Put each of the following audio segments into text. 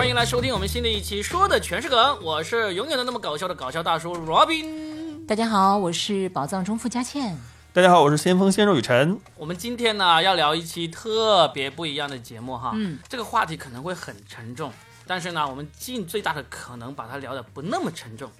欢迎来收听我们新的一期，说的全是梗。我是永远的那么搞笑的搞笑大叔 Robin。 大家好，我是宝藏中富佳倩。大家好，我是先锋鲜肉雨辰。我们今天呢要聊一期特别不一样的节目哈，这个话题可能会很沉重，但是呢我们尽最大的可能把它聊得不那么沉重。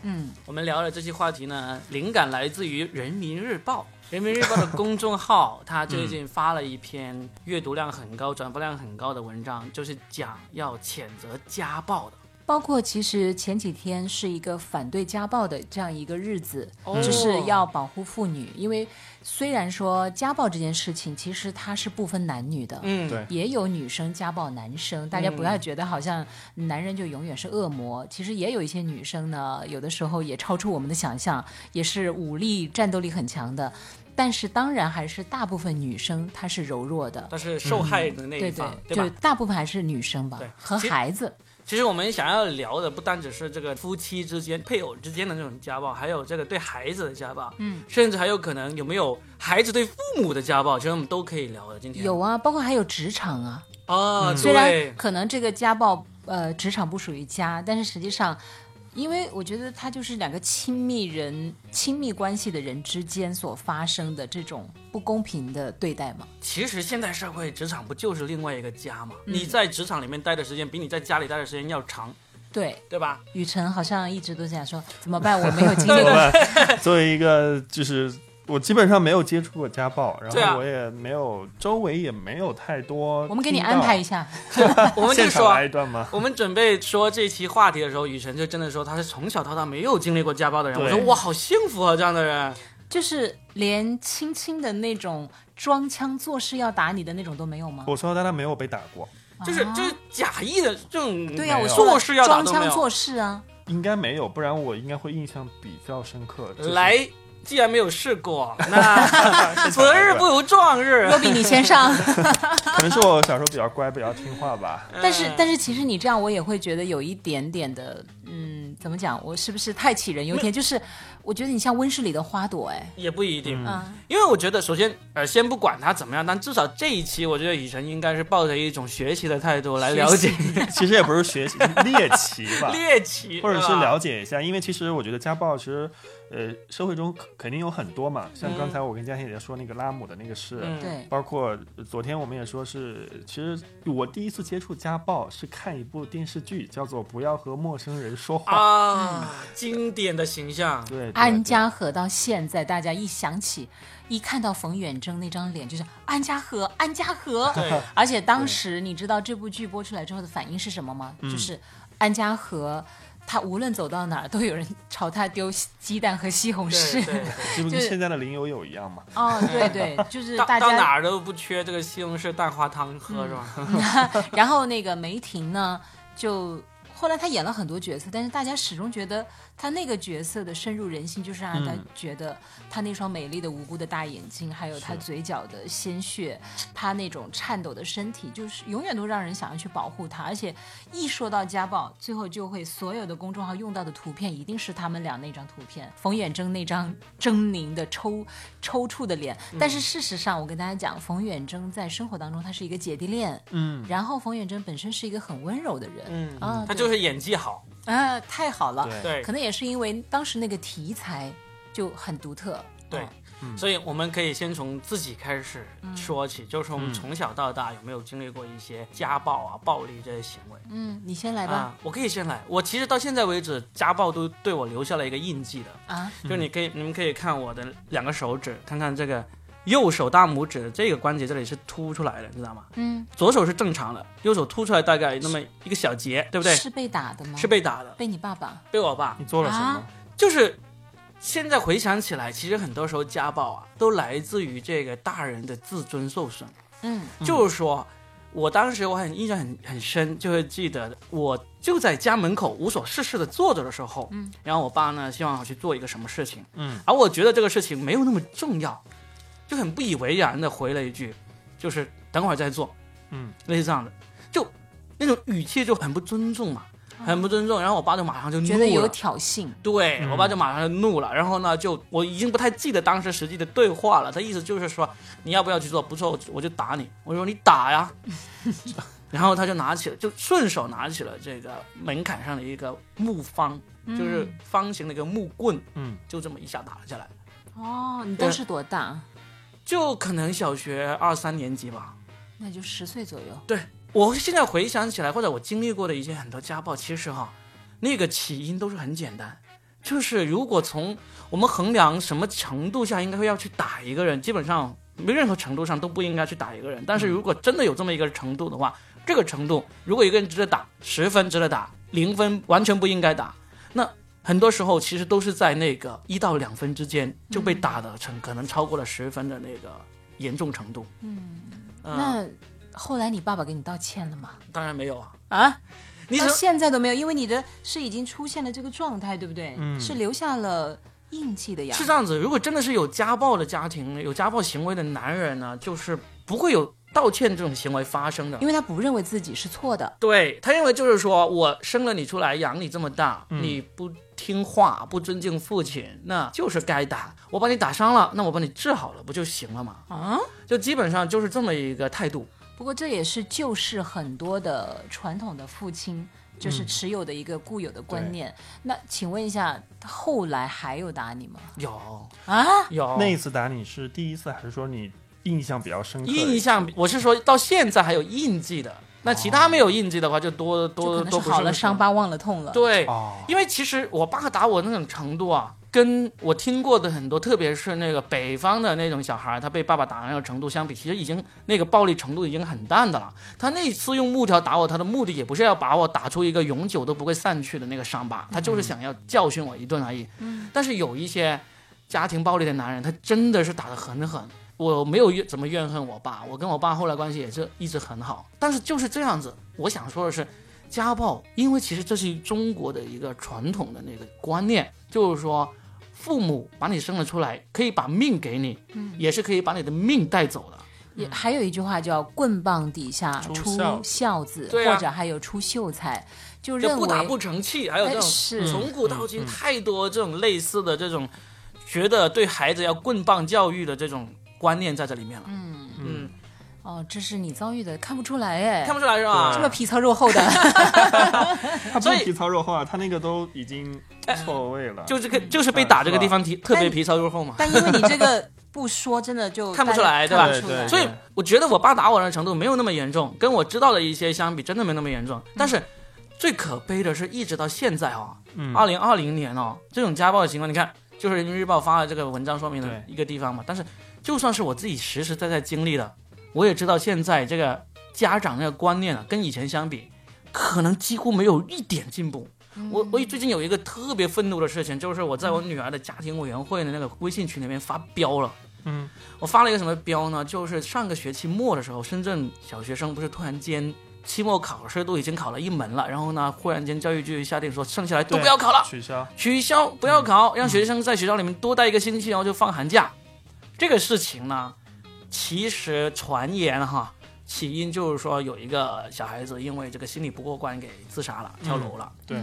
我们聊的这期话题呢，灵感来自于人民日报。人民日报的公众号他最近发了一篇阅读量很高转发量很高的文章，就是讲要谴责家暴的，包括其实前几天是一个反对家暴的这样一个日子，就是要保护妇女。因为虽然说家暴这件事情其实它是不分男女的，也有女生家暴男生，大家不要觉得好像男人就永远是恶魔，其实也有一些女生呢，有的时候也超出我们的想象，也是武力战斗力很强的，但是当然还是大部分女生她是柔弱的，但是受害的那一方，对吧？就大部分还是女生吧，和孩子。其实我们想要聊的不单只是这个夫妻之间配偶之间的那种家暴，还有这个对孩子的家暴，甚至还有可能有没有孩子对父母的家暴，其实我们都可以聊的。今天有啊，包括还有职场啊，虽然可能这个家暴职场不属于家，但是实际上因为我觉得它就是两个亲密关系的人之间所发生的这种不公平的对待嘛。其实现在社会职场不就是另外一个家嘛，你在职场里面待的时间比你在家里待的时间要长，对吧？雨辰好像一直都想说怎么办，我没有经历过。作为一个就是我基本上没有接触过家暴，然后我也没有，周围也没有太多。我们给你安排一下，我们就说来一段吗？我们准备说这期话题的时候，雨辰就真的说他是从小到大没有经历过家暴的人。我说哇，好幸福啊，这样的人。就是连轻轻的那种装腔作势要打你的那种都没有吗？我从小到大没有被打过，就是假意的这种作势要打都没有。装腔作势啊，应该没有，不然我应该会印象比较深刻。来。既然没有试过，那择日不如撞日。若比你先上。可能是我小时候比较乖比较听话吧。但是其实你这样我也会觉得有一点点的怎么讲，我是不是太杞人忧天？就是我觉得你像温室里的花朵，也不一定。因为我觉得首先先不管它怎么样，但至少这一期我觉得雨辰应该是抱着一种学习的态度来了解。其实也不是学习，猎奇吧。猎奇或者是了解一下，因为其实我觉得家暴其实社会中肯定有很多嘛，像刚才我跟佳倩姐说那个拉姆的那个事，包括昨天我们也说是，其实我第一次接触家暴是看一部电视剧叫做《不要和陌生人说话》经典的形象。对，安家和到现在大家一想起一看到冯远征那张脸就是安家和。而且当时你知道这部剧播出来之后的反应是什么吗？就是安家和他无论走到哪儿都有人朝他丢鸡蛋和西红柿，这不跟现在的林有有一样吗？对，就是大家到哪儿都不缺这个西红柿蛋花汤喝，是吧？然后那个梅婷呢，就后来他演了很多角色，但是大家始终觉得他那个角色的深入人心，就是让他觉得他那双美丽的无辜的大眼睛，还有他嘴角的鲜血，他那种颤抖的身体，就是永远都让人想要去保护他。而且一说到家暴，最后就会所有的公众号用到的图片一定是他们俩那张图片，冯远征那张狰狞的抽搐的脸。但是事实上我跟大家讲，冯远征在生活当中他是一个姐弟恋，然后冯远征本身是一个很温柔的人，他就是演技好太好了。对，可能也是因为当时那个题材就很独特。对，所以我们可以先从自己开始说起，就是我们从小到大有没有经历过一些家暴啊、暴力这些行为。你先来吧。我可以先来。我其实到现在为止，家暴都对我留下了一个印记的就你们可以看我的两个手指，看看这个右手大拇指这个关节，这里是凸出来的，你知道吗？左手是正常的，右手凸出来大概那么一个小节，对不对？是被打的吗？是被打的。被你爸爸？被我爸。你做了什么？就是现在回想起来，其实很多时候家暴都来自于这个大人的自尊受损。就是说我当时我印象很深，就会记得我就在家门口无所事事的坐着的时候，然后我爸呢希望我去做一个什么事情，而我觉得这个事情没有那么重要，就很不以为然的回了一句，就是等会儿再做，类似这样的，就那种语气就很不尊重嘛，很不尊重。然后我爸就马上就怒了，觉得有挑衅。对，我爸就马上就怒了。然后呢，就我已经不太记得当时实际的对话了。他意思就是说，你要不要去做？不做我就打你。我说你打呀。然后他就拿起了，就顺手拿起了这个门槛上的一个木方，就是方形的一个木棍，就这么一下打了下来。哦，你当时多大？就可能小学2、3年级吧，那就10岁左右。对，我现在回想起来，或者我经历过的一些很多家暴，其实哈，那个起因都是很简单，就是如果从我们衡量什么程度下应该会要去打一个人，基本上没任何程度上都不应该去打一个人。但是如果真的有这么一个程度的话，这个程度如果一个人值得打10分，值得打0分，完全不应该打，那很多时候其实都是在那个1到2分之间就被打的成可能超过了10分的那个严重程度。那后来你爸爸给你道歉了吗？当然没有啊。啊，你到现在都没有，因为你的是已经出现了这个状态，对不对？是留下了印记的呀。是这样子，如果真的是有家暴的家庭，有家暴行为的男人呢，就是不会有道歉这种行为发生的，因为他不认为自己是错的。对，他认为就是说我生了你出来养你这么大，你不听话不尊敬父亲，那就是该打，我把你打伤了，那我把你治好了不就行了吗？就基本上就是这么一个态度。不过这也是旧式很多的传统的父亲就是持有的一个固有的观念。那请问一下，后来还有打你吗？有啊，有。那一次打你是第一次还是说你印象比较深刻？印象，我是说到现在还有印记的。那其他没有印记的话，就多不是好了伤疤忘了痛了。对，因为其实我爸打我那种程度啊，跟我听过的很多，特别是那个北方的那种小孩，他被爸爸打的那种程度相比，其实已经那个暴力程度已经很淡的了。他那次用木条打我，他的目的也不是要把我打出一个永久都不会散去的那个伤疤，他就是想要教训我一顿而已。但是有一些家庭暴力的男人，他真的是打得很狠。我没有怎么怨恨我爸，我跟我爸后来关系也是一直很好，但是就是这样子。我想说的是，家暴，因为其实这是中国的一个传统的那个观念，就是说父母把你生了出来，可以把命给你，也是可以把你的命带走的。也还有一句话叫棍棒底下出孝子，或者还有出秀才，就认为不打不成器。还有这种从古到今太多这种类似的这种觉得对孩子要棍棒教育的这种观念在这里面了。这是你遭遇的，看不出来哎，看不出来是吧？这么皮糙肉厚的，他不皮糙肉厚啊，他那个都已经错位了，就是被打这个地方特别皮糙肉厚嘛。但因为你这个不说，真的就看不出来，对吧？对。所以我觉得我爸打我的程度没有那么严重，跟我知道的一些相比，真的没那么严重。但是最可悲的是，一直到现在啊，2020年哦，这种家暴的情况，你看，就是人民日报发了这个文章说明的一个地方嘛，但是。就算是我自己实实在在经历的，我也知道现在这个家长那个观念啊，跟以前相比可能几乎没有一点进步。我最近有一个特别愤怒的事情，就是我在我女儿的家庭委员会的那个微信群里面发飙了。我发了一个什么飙呢，就是上个学期末的时候，深圳小学生不是突然间期末考试都已经考了一门了，然后呢忽然间教育局下定说剩下来都不要考了，取消不要考，让学生在学校里面多待1个星期，然后就放寒假。这个事情呢，其实传言哈，起因就是说有一个小孩子因为这个心理不过关给自杀了，跳楼了。对。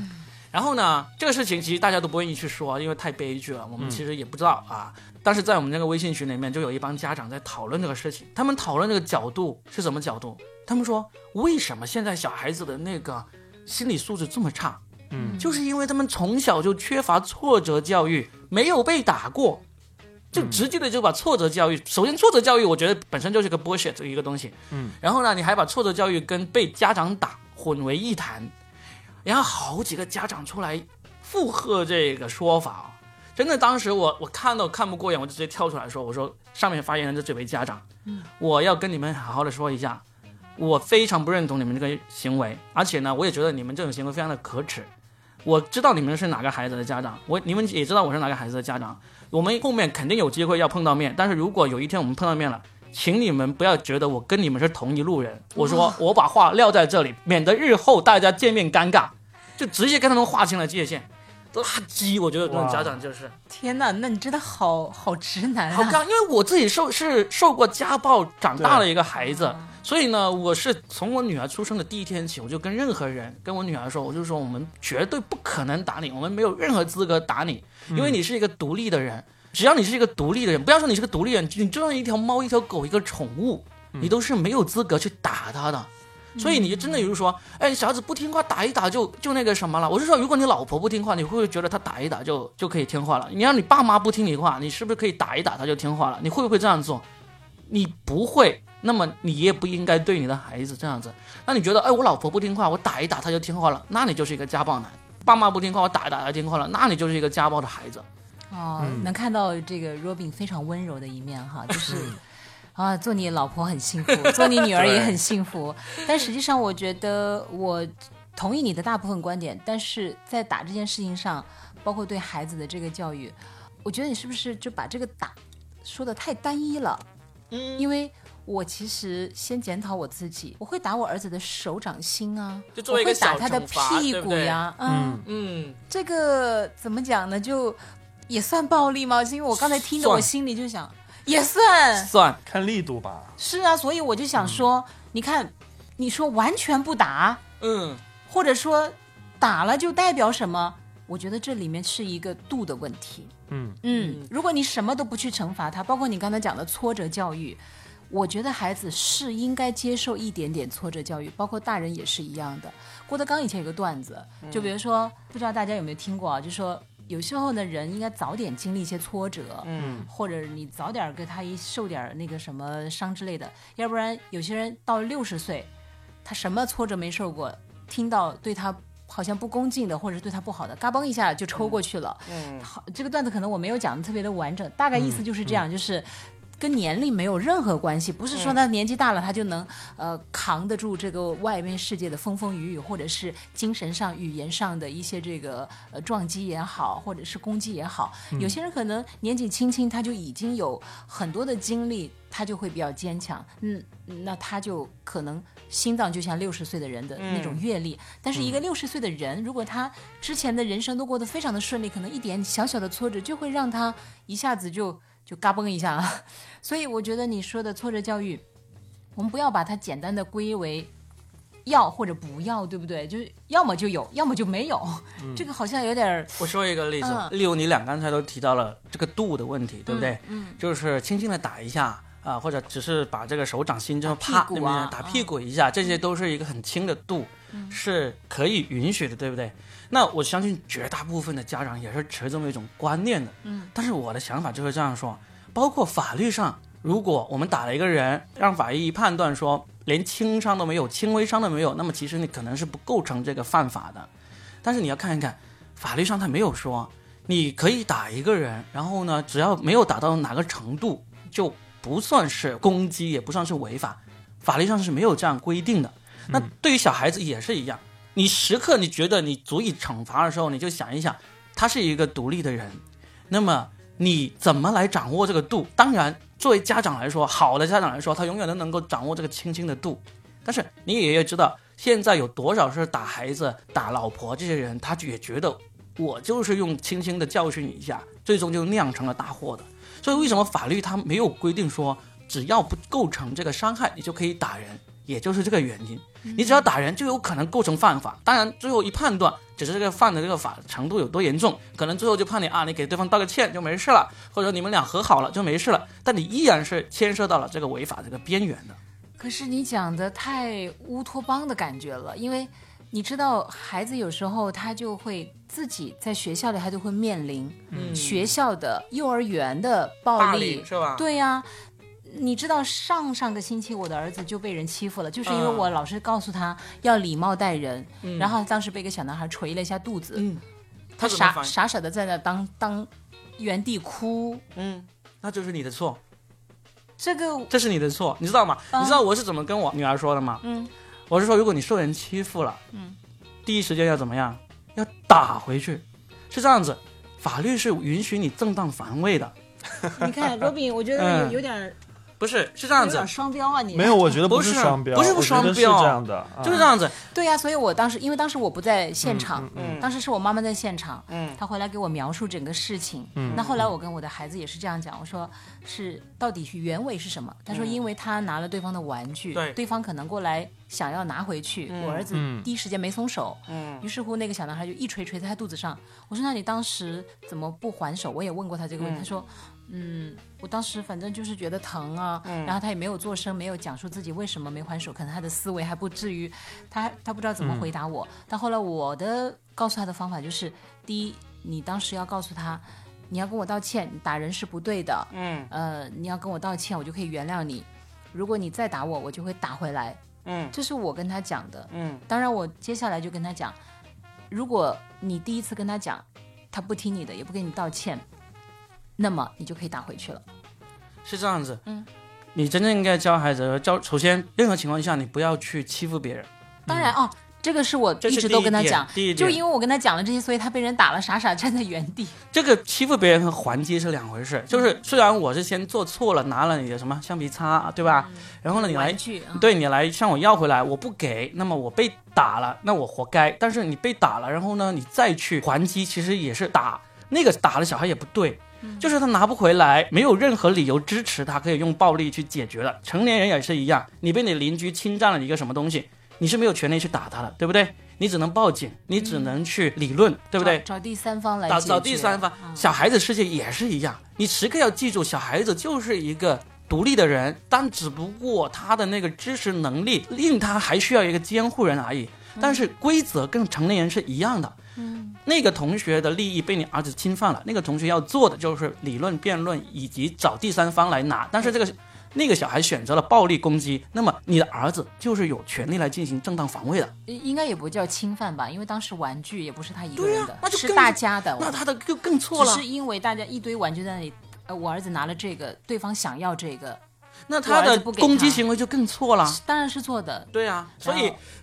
然后呢，这个事情其实大家都不愿意去说，因为太悲剧了，我们其实也不知道啊。但是在我们那个微信群里面，就有一帮家长在讨论这个事情。他们讨论这个角度是什么角度？他们说，为什么现在小孩子的那个心理素质这么差？就是因为他们从小就缺乏挫折教育，没有被打过。就直接的就把挫折教育，首先挫折教育我觉得本身就是个 bullshit 一个东西，然后呢你还把挫折教育跟被家长打混为一谈，然后好几个家长出来附和这个说法啊，真的当时我看到看不过眼，我就直接跳出来说，我说上面发言人的这位家长，我要跟你们好好的说一下，我非常不认同你们这个行为，而且呢我也觉得你们这种行为非常的可耻。我知道你们是哪个孩子的家长，你们也知道我是哪个孩子的家长，我们后面肯定有机会要碰到面，但是如果有一天我们碰到面了，请你们不要觉得我跟你们是同一路人，我说我把话撂在这里，免得日后大家见面尴尬，就直接跟他们划清了界限。垃圾，我觉得这种家长就是天哪，那你真的好直男啊，好尴尬。因为我自己受过家暴长大的一个孩子，所以呢我是从我女儿出生的第一天起，我就跟任何人跟我女儿说，我就说我们绝对不可能打你，我们没有任何资格打你，因为你是一个独立的人，只要你是一个独立的人，不要说你是个独立人，你就算一条猫一条狗一个宠物，你都是没有资格去打它的。所以你就真的有人说，哎，小孩子不听话打一打就那个什么了。我是说，如果你老婆不听话，你会不会觉得她打一打就可以听话了？你让你爸妈不听你话，你是不是可以打一打她就听话了？你会不会这样做？你不会，那么你也不应该对你的孩子这样子。那你觉得，哎，我老婆不听话，我打一打她就听话了，那你就是一个家暴男；爸妈不听话，我打一打她听话了，那你就是一个家暴的孩子。哦，能看到这个 Robin 非常温柔的一面哈，就是啊，做你老婆很幸福，做你女儿也很幸福。但实际上，我觉得我同意你的大部分观点，但是在打这件事情上，包括对孩子的这个教育，我觉得你是不是就把这个打说得太单一了？因为我其实先检讨我自己，我会打我儿子的手掌心啊，就作为一个小惩罚，我会打他的屁股呀，对不对？这个怎么讲呢？就也算暴力吗？因为我刚才听着，我心里就想，也算，看力度吧。是啊，所以我就想说，你看，你说完全不打，或者说打了就代表什么？我觉得这里面是一个度的问题。如果你什么都不去惩罚他，包括你刚才讲的挫折教育，我觉得孩子是应该接受一点点挫折教育，包括大人也是一样的。郭德纲以前有个段子，就比如说，不知道大家有没有听过啊，就说有时候呢，人应该早点经历一些挫折，或者你早点给他受点那个什么伤之类的，要不然有些人到60岁，他什么挫折没受过，听到对他好像不恭敬的或者对他不好的，嘎嘣一下就抽过去了。好，这个段子可能我没有讲的特别的完整，大概意思就是这样，就是跟年龄没有任何关系，不是说他年纪大了他就能扛得住这个外面世界的风风雨雨，或者是精神上语言上的一些这个撞击也好，或者是攻击也好。有些人可能年纪轻轻他就已经有很多的经历，他就会比较坚强，那他就可能心脏就像60岁的人的那种阅历。但是一个60岁的人，如果他之前的人生都过得非常的顺利，可能一点小小的挫折就会让他一下子就嘎嘣一下。所以我觉得你说的挫折教育，我们不要把它简单的归为要或者不要，对不对？就是要么就有，要么就没有。这个好像有点……我说一个例子，例如你俩刚才都提到了这个度的问题，对不对？就是轻轻的打一下啊，或者只是把这个手掌心这么啪打 打屁股一下，这些都是一个很轻的度，是可以允许的，对不对？那我相信绝大部分的家长也是持这么一种观念的，但是我的想法就是这样说，包括法律上，如果我们打了一个人，让法医判断说连轻伤都没有，轻微伤都没有，那么其实你可能是不构成这个犯法的。但是你要看一看，法律上他没有说你可以打一个人，然后呢，只要没有打到哪个程度，就不算是攻击，也不算是违法，法律上是没有这样规定的。那对于小孩子也是一样，你时刻你觉得你足以惩罚的时候，你就想一想，他是一个独立的人，那么你怎么来掌握这个度？当然，作为家长来说，好的家长来说，他永远都能够掌握这个轻轻的度。但是你也要知道，现在有多少是打孩子、打老婆这些人，他也觉得我就是用轻轻的教训一下，最终就酿成了大祸的。所以为什么法律它没有规定说，只要不构成这个伤害，你就可以打人？也就是这个原因，你只要打人就有可能构成犯法。当然最后一判断只是这个犯的这个法程度有多严重，可能最后就判你啊，你给对方道个歉就没事了，或者你们俩和好了就没事了，但你依然是牵涉到了这个违法这个边缘的。可是你讲的太乌托邦的感觉了，因为你知道孩子有时候他就会自己在学校里，他就会面临学校的幼儿园的暴力，是吧？对呀，你知道上个星期我的儿子就被人欺负了，就是因为我老师告诉他要礼貌待人，然后当时被一个小男孩捶了一下肚子，他傻傻的在那当原地哭。那就是你的错，这是你的错，你知道吗？你知道我是怎么跟我女儿说的吗？我是说，如果你受人欺负了，第一时间要怎么样？要打回去，是这样子。法律是允许你正当防卫的。你看Robin，我觉得有点。不是，是这样子，双标啊！你没有，我觉得不是双标，不是双标，是这样的，就是这样子。对呀，所以我当时，因为当时我不在现场，当时是我妈妈在现场，她回来给我描述整个事情。那后来我跟我的孩子也是这样讲，我说是到底原委是什么？他说因为他拿了对方的玩具，对方可能过来想要拿回去，我儿子第一时间没松手，于是乎那个小男孩就一捶在他肚子上。我说那你当时怎么不还手？我也问过他这个问题，他说。我当时反正就是觉得疼啊，然后他也没有做声，没有讲述自己为什么没还手，可能他的思维还不至于，他不知道怎么回答我。但后来我的告诉他的方法就是，第一，你当时要告诉他，你要跟我道歉，你打人是不对的，你要跟我道歉，我就可以原谅你。如果你再打我，我就会打回来。这是我跟他讲的。当然我接下来就跟他讲，如果你第一次跟他讲，他不听你的，也不给你道歉，那么你就可以打回去了。是这样子，你真正应该教孩子教，首先任何情况下你不要去欺负别人。当然哦，这个是我一直都跟他讲，就因为我跟他讲了这些，所以他被人打了，傻傻站在原地。这个欺负别人和还击是两回事，就是虽然我是先做错了，拿了你的什么橡皮擦，对吧？然后呢，你来，对你来向我要回来，我不给，那么我被打了，那我活该。但是你被打了，然后呢，你再去还击，其实也是打，那个打了小孩也不对。就是他拿不回来，没有任何理由支持他可以用暴力去解决了。成年人也是一样，你被你邻居侵占了一个什么东西，你是没有权利去打他的，对不对？你只能报警，你只能去理论，对不对？找第三方来解决。找第三方，小孩子世界也是一样，你时刻要记住，小孩子就是一个独立的人，但只不过他的那个知识能力令他还需要一个监护人而已。但是规则跟成年人是一样的。那个同学的利益被你儿子侵犯了，那个同学要做的就是理论辩论以及找第三方来拿。但是那个小孩选择了暴力攻击，那么你的儿子就是有权利来进行正当防卫的。应该也不叫侵犯吧，因为当时玩具也不是他一个人的，那就是大家的。那他的就更错了，只是因为大家一堆玩具在那里，我儿子拿了这个，对方想要这个，那他的攻击行为就更错了。当然是错的。对啊，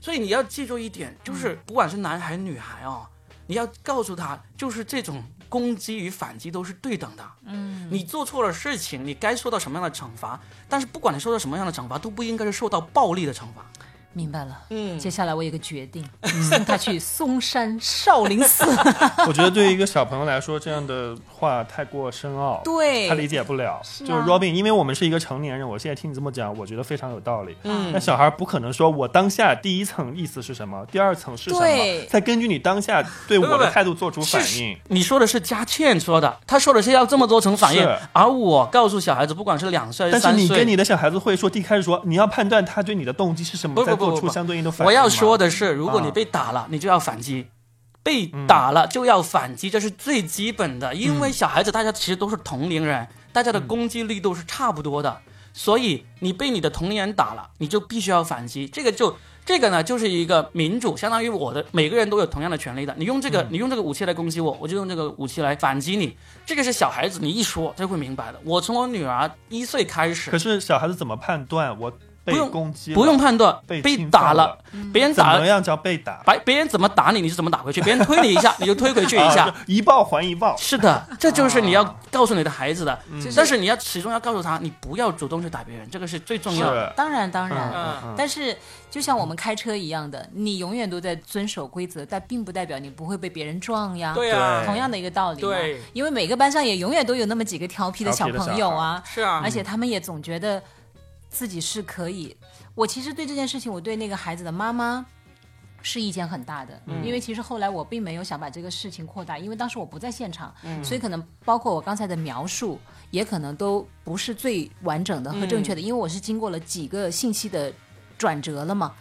所以你要记住一点，就是不管是男孩女孩哦，你要告诉他，就是这种攻击与反击都是对等的。你做错了事情，你该受到什么样的惩罚，但是不管你受到什么样的惩罚，都不应该是受到暴力的惩罚。明白了。接下来我有一个决定，送他去嵩山少林寺。我觉得对于一个小朋友来说，这样的话太过深奥，对他理解不了。是啊，就是 Robin， 因为我们是一个成年人，我现在听你这么讲，我觉得非常有道理。但小孩不可能说我当下第一层意思是什么，第二层是什么，再根据你当下对我的态度做出反应。你说的是佳倩说的，他说的是要这么多层反应，而我告诉小孩子，不管是2岁3岁，但是你跟你的小孩子会说，一开始说你要判断他对你的动机是什么，不做出相对应的反应。我要说的是，如果你被打了，你就要反击，被打了就要反击，这是最基本的。因为小孩子大家其实都是同龄人，大家的攻击力度是差不多的，所以你被你的同龄人打了，你就必须要反击。这个呢，就是一个民主，相当于我的每个人都有同样的权利的。你用这个武器来攻击我，我就用这个武器来反击你。这个是小孩子，你一说他就会明白的。我从我女儿1岁开始，可是小孩子怎么判断我？不用判断，被打了，别人打了怎么样叫被打？别人怎么打你，你是怎么打回去？别人推你一下，你就推回去一下，一报还一报。是的，这就是你要告诉你的孩子的。但是你要始终要告诉他，你不要主动去打别人，这个是最重要的。当然、但是就像我们开车一样的，你永远都在遵守规则，但并不代表你不会被别人撞呀。对啊，同样的一个道理。对，因为每个班上也永远都有那么几个调皮的小朋友啊。是啊，而且他们也总觉得自己是可以。我其实对这件事情，我对那个孩子的妈妈是意见很大的，因为其实后来我并没有想把这个事情扩大，因为当时我不在现场，所以可能包括我刚才的描述也可能都不是最完整的和正确的，因为我是经过了几个信息的转折了嘛。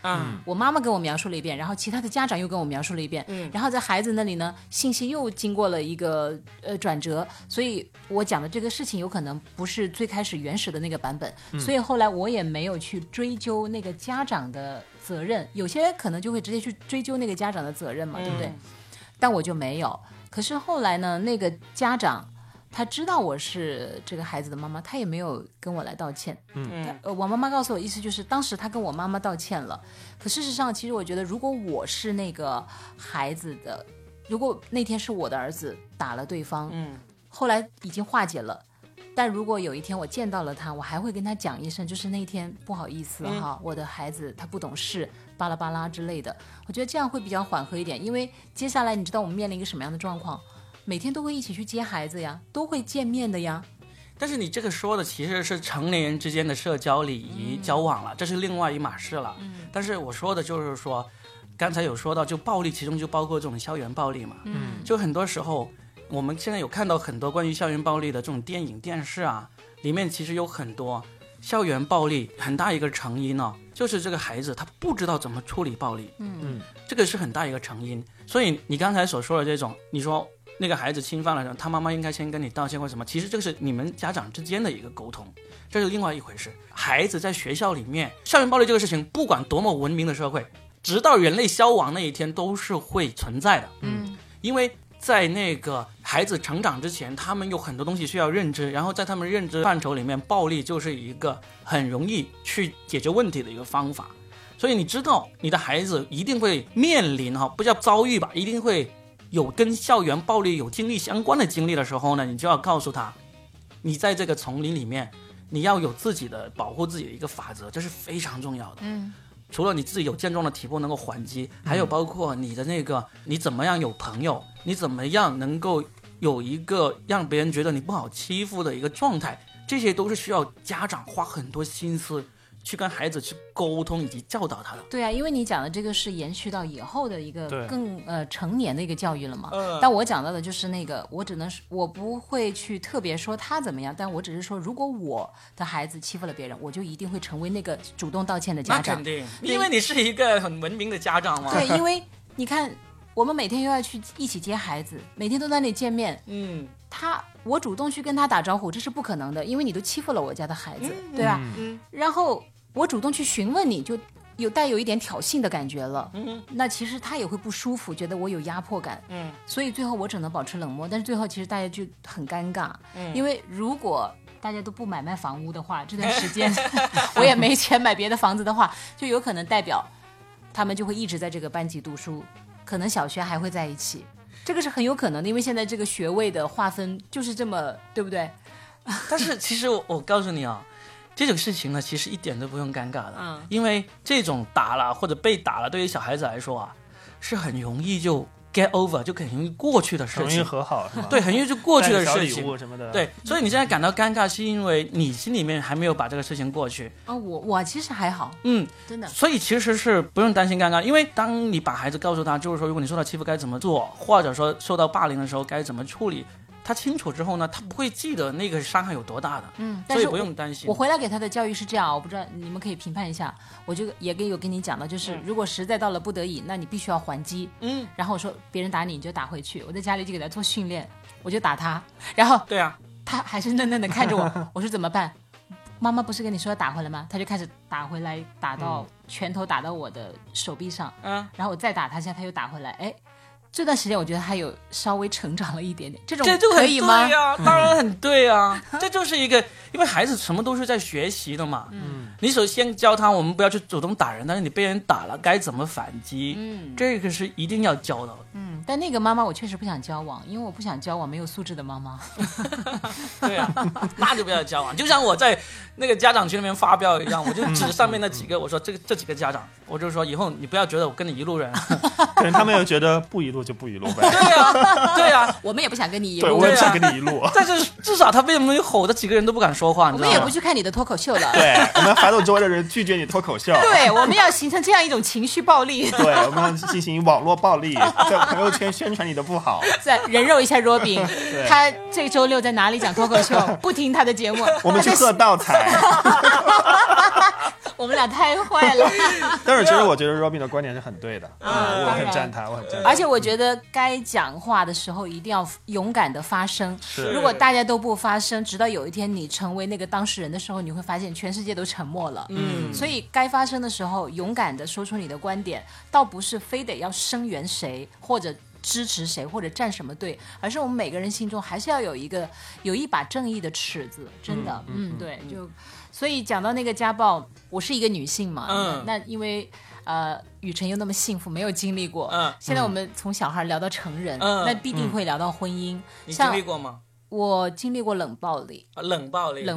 我妈妈跟我描述了一遍，然后其他的家长又跟我描述了一遍，然后在孩子那里呢，信息又经过了一个转折，所以我讲的这个事情有可能不是最开始原始的那个版本，所以后来我也没有去追究那个家长的责任，有些人可能就会直接去追究那个家长的责任嘛，对不对？但我就没有。可是后来呢，那个家长他知道我是这个孩子的妈妈，他也没有跟我来道歉。我妈妈告诉我，意思就是当时他跟我妈妈道歉了。可事实上，其实我觉得，如果我是那个孩子的，如果那天是我的儿子打了对方，后来已经化解了。但如果有一天我见到了他，我还会跟他讲一声，就是那天不好意思哈，我的孩子他不懂事，巴拉巴拉之类的。我觉得这样会比较缓和一点，因为接下来你知道我们面临一个什么样的状况。每天都会一起去接孩子呀，都会见面的呀。但是你这个说的其实是成年人之间的社交礼仪交往了，这是另外一码事了。但是我说的就是说，刚才有说到，就暴力其中就包括这种校园暴力嘛。就很多时候我们现在有看到很多关于校园暴力的这种电影、电视啊，里面其实有很多校园暴力很大一个成因呢，就是这个孩子他不知道怎么处理暴力，嗯，这个是很大一个成因。所以你刚才所说的这种，你说那个孩子侵犯了他妈妈应该先跟你道歉或什么，其实这个是你们家长之间的一个沟通，这是另外一回事。孩子在学校里面，校园暴力这个事情，不管多么文明的社会，直到人类消亡那一天都是会存在的，嗯，因为在那个孩子成长之前，他们有很多东西需要认知，然后在他们认知范畴里面，暴力就是一个很容易去解决问题的一个方法。所以你知道你的孩子一定会面临哈，不叫遭遇吧，一定会有跟校园暴力有经历相关的经历的时候呢，你就要告诉他，你在这个丛林里面，你要有自己的保护自己的一个法则，这是非常重要的。嗯，除了你自己有健壮的体魄能够还击，还有包括你的那个你怎么样有朋友，你怎么样能够有一个让别人觉得你不好欺负的一个状态，这些都是需要家长花很多心思去跟孩子去沟通以及教导他的。对啊，因为你讲的这个是延续到以后的一个更成年的一个教育了嘛。但我讲到的就是那个，我只能我不会去特别说他怎么样，但我只是说，如果我的孩子欺负了别人，我就一定会成为那个主动道歉的家长。那肯定，因为你是一个很文明的家长嘛。对，因为你看，我们每天又要去一起接孩子，每天都在那里见面。嗯，我主动去跟他打招呼，这是不可能的，因为你都欺负了我家的孩子，对吧？嗯，然后。我主动去询问你，就带有一点挑衅的感觉了，那其实他也会不舒服，觉得我有压迫感，所以最后我只能保持冷漠。但是最后其实大家就很尴尬，因为如果大家都不买卖房屋的话，这段时间我也没钱买别的房子的话，就有可能代表他们就会一直在这个班级读书，可能小学还会在一起，这个是很有可能的，因为现在这个学位的划分就是这么，对不对？但是其实我告诉你啊，这种事情呢，其实一点都不用尴尬的，因为这种打了或者被打了，对于小孩子来说啊，是很容易就 get over， 就很容易过去的事情，容易和好是吧？对，很容易就过去的事情，带小礼物什么的。对，所以你现在感到尴尬，是因为你心里面还没有把这个事情过去。哦，我其实还好，真的。所以其实是不用担心尴尬，因为当你把孩子告诉他，就是说，如果你受到欺负该怎么做，或者说受到霸凌的时候该怎么处理。他清楚之后呢，他不会记得那个伤害有多大的，但是所以不用担心。我回来给他的教育是这样，我不知道你们可以评判一下，我就也跟你讲的，就是如果实在到了不得已，那你必须要还击，然后我说别人打你你就打回去，我在家里就给他做训练，我就打他，然后对啊，他还是嫩嫩的看着我，我说怎么办？妈妈不是跟你说要打回来吗？他就开始打回来，打到拳头打到我的手臂上，然后我再打他一下，他又打回来，哎。这段时间我觉得他有稍微成长了一点点，这就可以吗？对啊，当然很对啊，这就是一个，因为孩子什么都是在学习的嘛。你首先教他，我们不要去主动打人，但是你被人打了该怎么反击，这个是一定要教的。但那个妈妈我确实不想交往，因为我不想交往没有素质的妈妈。对啊，那就不要交往。就像我在那个家长群里面发飙一样，我就指上面那几个，我说这几个家长，我就说以后你不要觉得我跟你一路人，可能他们又觉得不一路。就不一路呗。对啊，对啊，我们也不想跟你一路。对，我也不想跟你一路。但是至少他被我们吼的几个人都不敢说话，你知道吗？我们也不去看你的脱口秀了。对，我们反斗周围的人拒绝你脱口秀。对，我们要形成这样一种情绪暴力。对，我们进行网络暴力，在朋友圈宣传你的不好。再人肉一下 Robin， 他这周六在哪里讲脱口秀？不听他的节目，我们去喝倒彩。我们俩太坏了。但是其实我觉得 Robin 的观点是很对的，我很赞他，我很赞他。而且我觉得该讲话的时候一定要勇敢的发声。如果大家都不发声，直到有一天你成为那个当事人的时候，你会发现全世界都沉默了。所以该发声的时候，勇敢的说出你的观点，倒不是非得要声援谁或者支持谁或者站什么队，而是我们每个人心中还是要有一把正义的尺子，真的。对，就所以讲到那个家暴，我是一个女性嘛，那因为雨辰又那么幸福没有经历过，现在我们从小孩聊到成人，那必定会聊到婚姻。你经历过吗？我经历过冷暴力。冷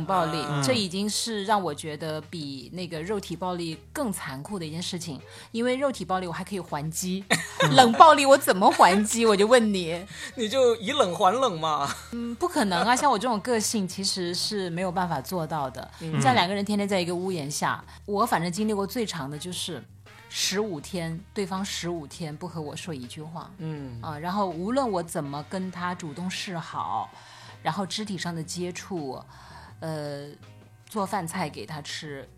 暴力、这已经是让我觉得比那个肉体暴力更残酷的一件事情，因为肉体暴力我还可以还击，冷暴力我怎么还击？我就问你，你就以冷还冷嘛。不可能啊，像我这种个性其实是没有办法做到的。像两个人天天在一个屋檐下，我反正经历过最长的就是15天，对方15天不和我说一句话，然后无论我怎么跟他主动示好，然后肢体上的接触，做饭菜给他吃，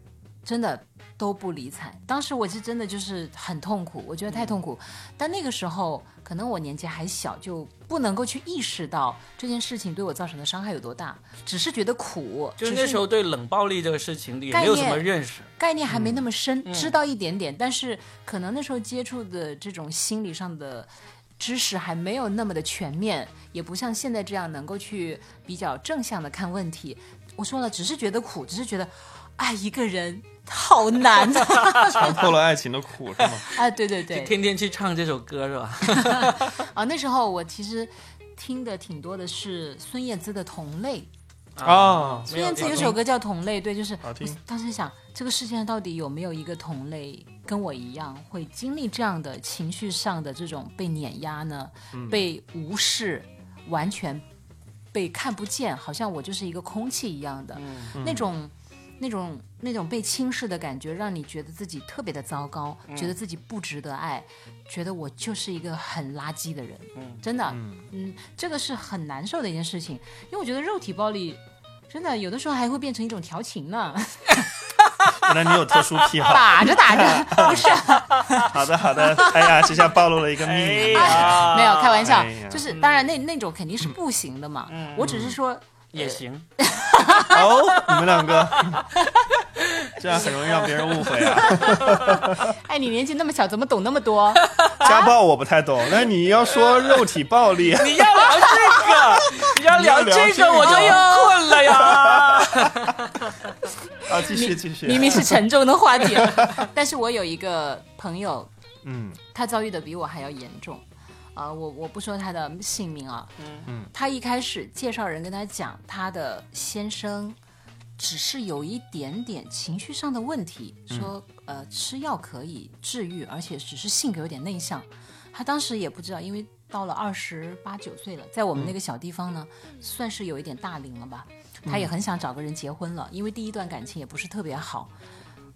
真的都不理睬。当时我是真的就是很痛苦，我觉得太痛苦，但那个时候可能我年纪还小，就不能够去意识到这件事情对我造成的伤害有多大，只是觉得苦，就是那时候对冷暴力这个事情也没有什么认识，概念还没那么深，知道一点点，但是可能那时候接触的这种心理上的知识还没有那么的全面，也不像现在这样能够去比较正向的看问题。我说了，只是觉得苦，只是觉得爱一个人好难啊，尝透了爱情的苦是吗？啊，对对对，天天去唱这首歌是吧？啊，那时候我其实听的挺多的是孙燕姿的《同类》啊，孙燕姿有首歌叫《同类》，对，就是好听。当时想，这个世界上到底有没有一个同类跟我一样会经历这样的情绪上的这种被碾压呢？被无视，完全被看不见，好像我就是一个空气一样的，那种被轻视的感觉，让你觉得自己特别的糟糕，觉得自己不值得爱，觉得我就是一个很垃圾的人，真的，这个是很难受的一件事情。因为我觉得肉体暴力真的有的时候还会变成一种调情呢。原来你有特殊癖好，打着打着，不是。好的好的，哎呀，这下暴露了一个秘密。没有开玩笑，就是当然那种肯定是不行的嘛，我只是说也行。哦，你们两个这样很容易让别人误会啊。哎，你年纪那么小怎么懂那么多？家暴我不太懂，那你要说肉体暴力，你要聊这个，你要聊这个我就困了呀。啊，继续，明明是沉重的话题。但是我有一个朋友，他遭遇的比我还要严重啊，我不说他的姓名啊，他一开始介绍人跟他讲，他的先生只是有一点点情绪上的问题，说吃药可以治愈，而且只是性格有点内向。他当时也不知道，因为到了28、29岁了，在我们那个小地方呢，算是有一点大龄了吧。他也很想找个人结婚了，因为第一段感情也不是特别好，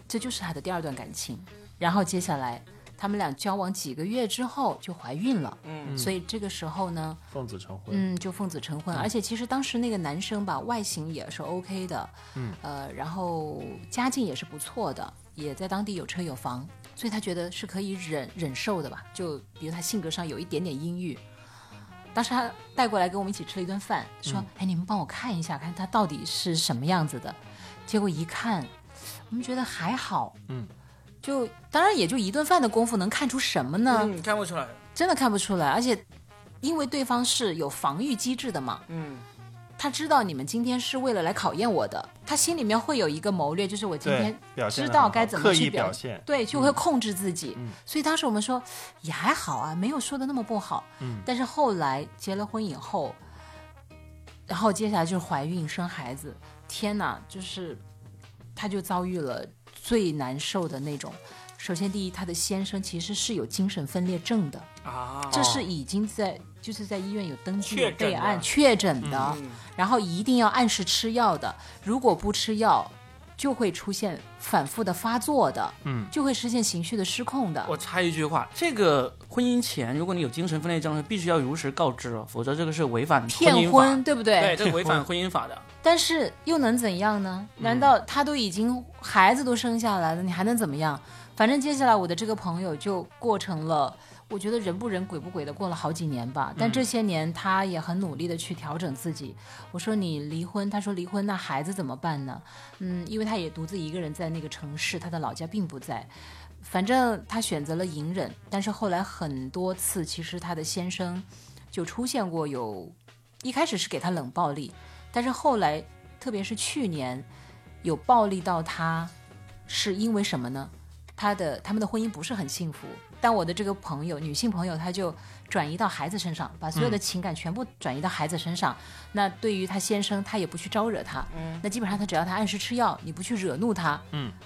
这就是他的第二段感情。然后接下来，他们俩交往几个月之后就怀孕了，所以这个时候呢，奉子成婚，就奉子成婚。而且其实当时那个男生吧，外形也是 OK 的，然后家境也是不错的，也在当地有车有房，所以他觉得是可以忍受的吧。就比如他性格上有一点点阴郁，当时他带过来跟我们一起吃了一顿饭，说：“哎，你们帮我看一下，看他到底是什么样子的。”结果一看，我们觉得还好，就当然也就一顿饭的功夫能看出什么呢？看不出来，真的看不出来。而且因为对方是有防御机制的嘛，他知道你们今天是为了来考验我的，他心里面会有一个谋略，就是我今天知道该怎么去表现，对，就会控制自己。所以当时我们说也还好啊，没有说的那么不好。但是后来结了婚以后，然后接下来就是怀孕生孩子，天哪，就是他就遭遇了最难受的那种。首先第一，他的先生其实是有精神分裂症的啊，这是已经在医院有登记备案确诊的、然后一定要按时吃药的，如果不吃药就会出现反复的发作的，就会出现情绪的失控的。我插一句话，这个婚姻前如果你有精神分裂症必须要如实告知哦，否则这个是违反婚姻法，骗婚，对不对？对，这是违反婚姻法的。但是又能怎样呢？难道他都已经孩子都生下来了，你还能怎么样？反正接下来我的这个朋友就过成了，我觉得人不人鬼不鬼的过了好几年吧。但这些年他也很努力的去调整自己。我说你离婚，他说离婚，那孩子怎么办呢？因为他也独自一个人在那个城市，他的老家并不在。反正他选择了隐忍，但是后来很多次其实他的先生就出现过，一开始是给他冷暴力，但是后来特别是去年有暴力到他，是因为什么呢？他们的婚姻不是很幸福，但我的这个朋友，女性朋友，她就转移到孩子身上，把所有的情感全部转移到孩子身上。那对于她先生，她也不去招惹他，那基本上她只要她按时吃药，你不去惹怒她，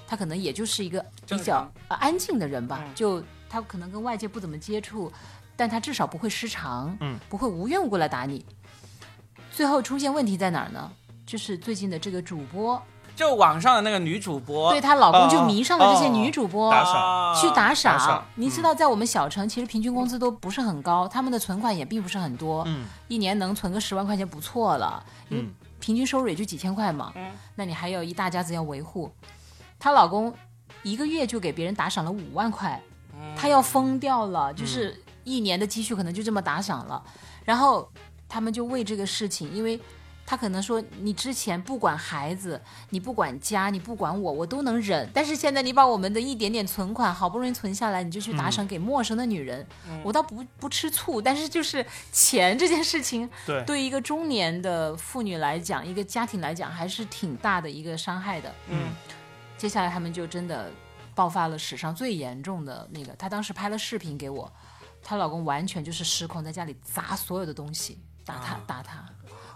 她可能也就是一个比较安静的人吧，就她可能跟外界不怎么接触，但她至少不会失常，不会无缘无故来打你。最后出现问题在哪儿呢？就是最近的这个主播就网上的那个女主播，对她老公就迷上了这些女主播，去打赏。你知道在我们小城其实平均工资都不是很高，他们的存款也并不是很多，一年能存个10万块钱不错了，因为平均收入也就几千块嘛，那你还有一大家子要维护。她老公一个月就给别人打赏了5万块，她要疯掉了，就是一年的积蓄可能就这么打赏了。然后他们就为这个事情，因为他可能说你之前不管孩子，你不管家，你不管我，我都能忍，但是现在你把我们的一点点存款好不容易存下来，你就去打赏给陌生的女人，我倒不吃醋，但是就是钱这件事情，对于一个中年的妇女来讲，一个家庭来讲，还是挺大的一个伤害的。接下来他们就真的爆发了史上最严重的那个，她当时拍了视频给我，她老公完全就是失控，在家里砸所有的东西，打她，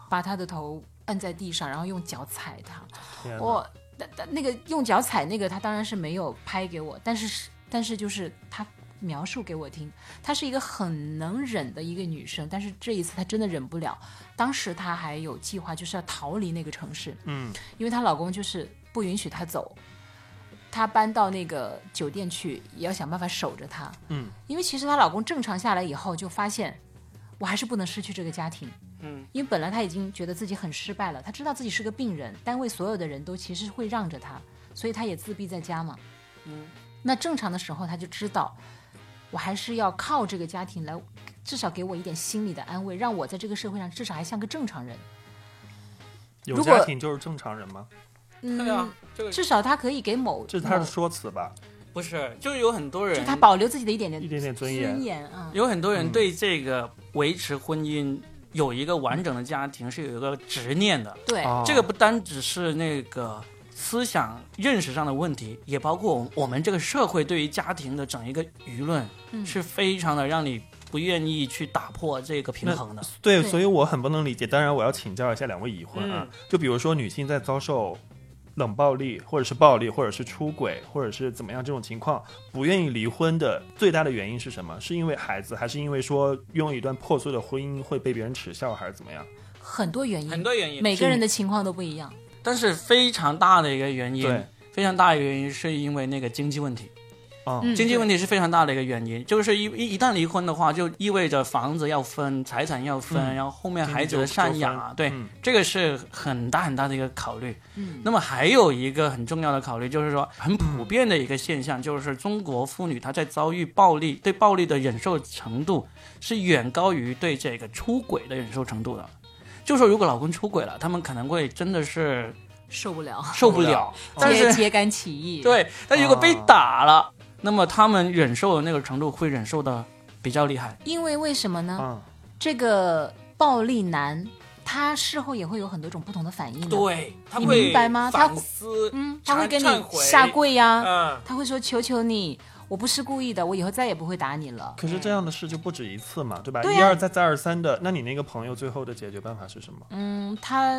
把她的头按在地上，然后用脚踩她。我那个用脚踩那个，她当然是没有拍给我，但是就是她描述给我听，她是一个很能忍的一个女生，但是这一次她真的忍不了。当时她还有计划就是要逃离那个城市，因为她老公就是不允许她走。她搬到那个酒店去也要想办法守着她，因为其实她老公正常下来以后就发现我还是不能失去这个家庭，因为本来她已经觉得自己很失败了，她知道自己是个病人，单位所有的人都其实会让着她，所以她也自闭在家嘛，那正常的时候她就知道我还是要靠这个家庭来至少给我一点心理的安慰，让我在这个社会上至少还像个正常人。有家庭就是正常人吗？对啊，至少他可以给某，这是他的说辞吧？不是，就是有很多人，就他保留自己的一点点尊严啊。有很多人对这个维持婚姻有一个完整的家庭是有一个执念的。对，这个不单只是那个思想认识上的问题，也包括我们这个社会对于家庭的整一个舆论是非常的让你不愿意去打破这个平衡的。对，所以我很不能理解。当然，我要请教一下两位已婚啊，就比如说女性在遭受冷暴力或者是暴力或者是出轨或者是怎么样这种情况不愿意离婚的最大的原因是什么？是因为孩子，还是因为说用一段破碎的婚姻会被别人耻笑，还是怎么样？很多原因，每个人的情况都不一样，但是非常大的一个原因是因为那个经济问题。经济问题是非常大的一个原因，就是一旦离婚的话就意味着房子要分，财产要分，然后后面孩子的赡养，对，这个是很大很大的一个考虑。那么还有一个很重要的考虑就是说很普遍的一个现象，就是中国妇女她在遭遇暴力，对暴力的忍受程度是远高于对这个出轨的忍受程度的。就说如果老公出轨了，他们可能会真的是受不了，但是揭竿起义。对，但如果被打了，那么他们忍受的那个程度会忍受的比较厉害。因为什么呢？这个暴力男他事后也会有很多种不同的反应。对，他会你明白吗？反思，他会跟你下跪呀，他会说求求你，我不是故意的，我以后再也不会打你了。可是这样的事就不止一次嘛，对吧？对啊，1、2、3、再2、3的。那你那个朋友最后的解决办法是什么？他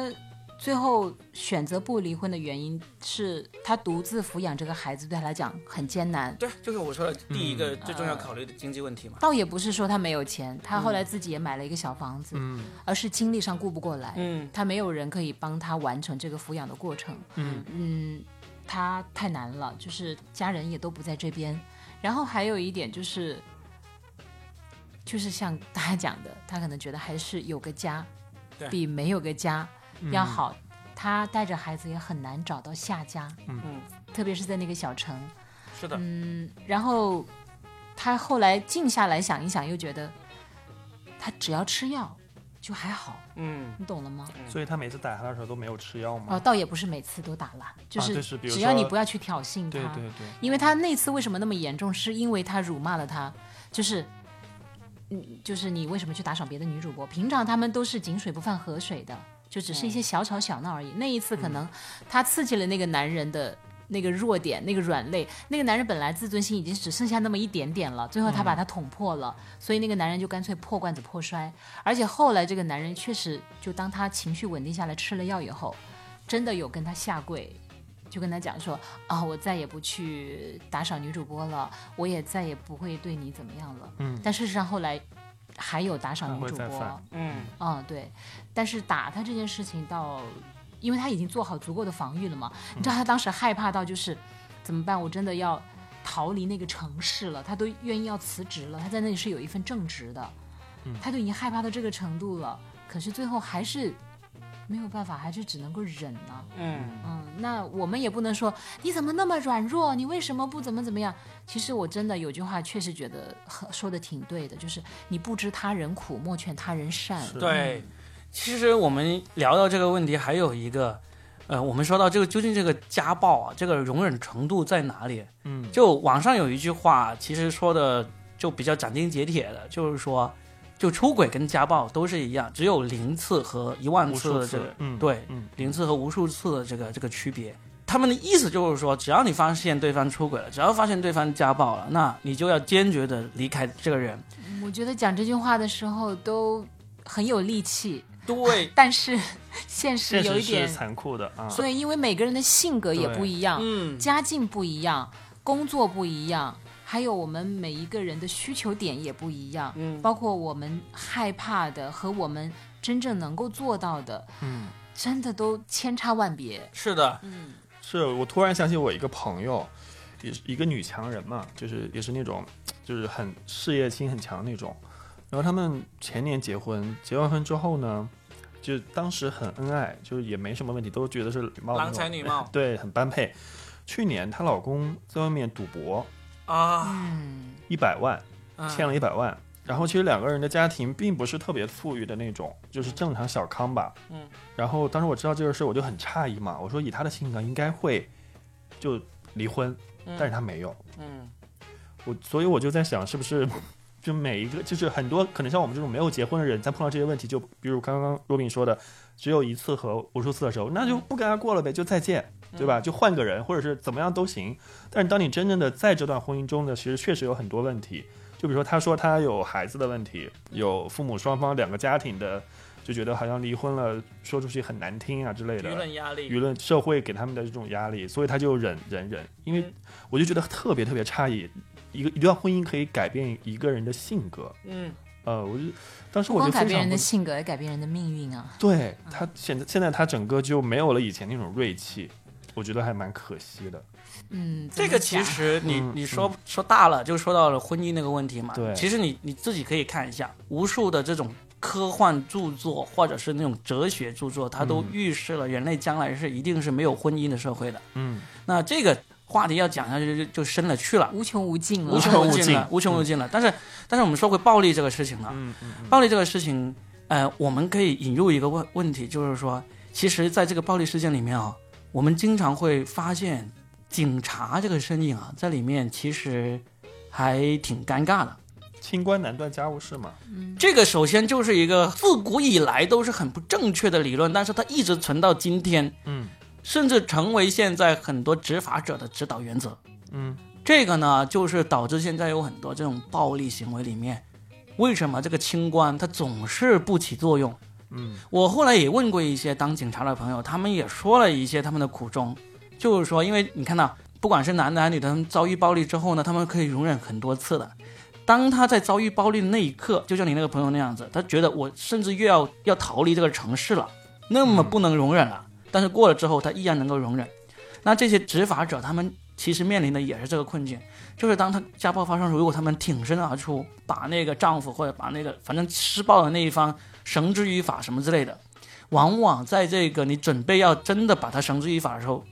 最后选择不离婚的原因是他独自抚养这个孩子对他来讲很艰难。对，就是我说的第一个最重要考虑的经济问题嘛。倒也不是说他没有钱，他后来自己也买了一个小房子，而是精力上顾不过来，他没有人可以帮他完成这个抚养的过程，他太难了，就是家人也都不在这边。然后还有一点就是像大家讲的，他可能觉得还是有个家比没有个家要好，他带着孩子也很难找到下家，特别是在那个小城。是的，然后他后来静下来想一想，又觉得他只要吃药就还好，你懂了吗？所以他每次打他的时候都没有吃药吗？倒也不是每次都打了，就是只要你不要去挑衅他。对，因为他那次为什么那么严重，是因为他辱骂了他，就是你为什么去打赏别的女主播？平常他们都是井水不犯河水的。就只是一些小吵小闹而已，那一次可能他刺激了那个男人的那个弱点，那个软肋。那个男人本来自尊心已经只剩下那么一点点了，最后他把他捅破了，所以那个男人就干脆破罐子破摔。而且后来这个男人确实就当他情绪稳定下来，吃了药以后，真的有跟他下跪，就跟他讲说啊，我再也不去打赏女主播了，我也再也不会对你怎么样了。但事实上后来还有打赏女主播，对，但是打他这件事情到因为他已经做好足够的防御了嘛。你知道他当时害怕到就是怎么办，我真的要逃离那个城市了，他都愿意要辞职了，他在那里是有一份正职的，他都已经害怕到这个程度了，可是最后还是没有办法，还是只能够忍啊。那我们也不能说你怎么那么软弱，你为什么不怎么样。其实我真的有句话确实觉得说的挺对的，就是你不知他人苦，莫劝他人善。对，其实我们聊到这个问题还有一个我们说到这个究竟这个家暴啊，这个容忍程度在哪里。就网上有一句话其实说的就比较斩钉截铁的，就是说就出轨跟家暴都是一样，只有0次和10000次的这个，对，0次和无数次的这个区别。他们的意思就是说，只要你发现对方出轨了，只要发现对方家暴了，那你就要坚决的离开这个人。我觉得讲这句话的时候都很有力气，对，但是现实有一点是残酷的啊。所以，因为每个人的性格也不一样，家境不一样，工作不一样。还有我们每一个人的需求点也不一样，包括我们害怕的和我们真正能够做到的，真的都千差万别。是的，是我突然想起我一个朋友，也是一个女强人嘛，就是也是那种就是很事业心很强那种。然后他们前年结婚，结完婚之后呢，就当时很恩爱，就是也没什么问题，都觉得是郎才女貌，对，很般配。去年她老公在外面赌博。100万，欠了100万。然后其实两个人的家庭并不是特别富裕的那种，就是正常小康吧。然后当时我知道这个事，我就很诧异嘛，我说以他的性格应该会就离婚，但是他没有。所以我就在想，是不是就每一个就是很多可能像我们这种没有结婚的人，在碰到这些问题，就比如刚刚Robin说的，只有1次和无数次的时候，那就不跟他过了呗，就再见。对吧？就换个人，或者是怎么样都行。但是当你真正的在这段婚姻中呢，其实确实有很多问题。就比如说，他说他有孩子的问题，有父母双方两个家庭的，就觉得好像离婚了说出去很难听啊之类的。舆论压力，舆论社会给他们的这种压力，所以他就忍。因为我就觉得特别特别诧异，一段婚姻可以改变一个人的性格。我就当时我就非常不光改变人的性格，也改变人的命运啊。对他现在他整个就没有了以前那种锐气。我觉得还蛮可惜的。这个其实你说大了，就说到了婚姻那个问题嘛。对，其实你自己可以看一下，无数的这种科幻著作或者是那种哲学著作，它都预示了人类将来是一定是没有婚姻的社会的。那这个话题要讲下去就深了去了，无穷无尽了。但是我们说回暴力这个事情了。暴力这个事情，我们可以引入一个问题，就是说，其实在这个暴力事件里面啊。我们经常会发现警察这个身影啊，在里面其实还挺尴尬的。清官难断家务事嘛。这个首先就是一个自古以来都是很不正确的理论，但是它一直存到今天，甚至成为现在很多执法者的指导原则。这个呢，就是导致现在有很多这种暴力行为里面，为什么这个清官它总是不起作用？我后来也问过一些当警察的朋友，他们也说了一些他们的苦衷，就是说，因为你看到，不管是男的还是女的，他们遭遇暴力之后呢，他们可以容忍很多次的。当他在遭遇暴力的那一刻，就像你那个朋友那样子，他觉得我甚至越要逃离这个城市了，那么不能容忍了。但是过了之后，他依然能够容忍。那这些执法者，他们其实面临的也是这个困境，就是当他家暴发生，如果他们挺身而出，把那个丈夫或者把那个反正施暴的那一方绳之于法什么之类的，往往在这个你准备要真的把他绳之于法的时候，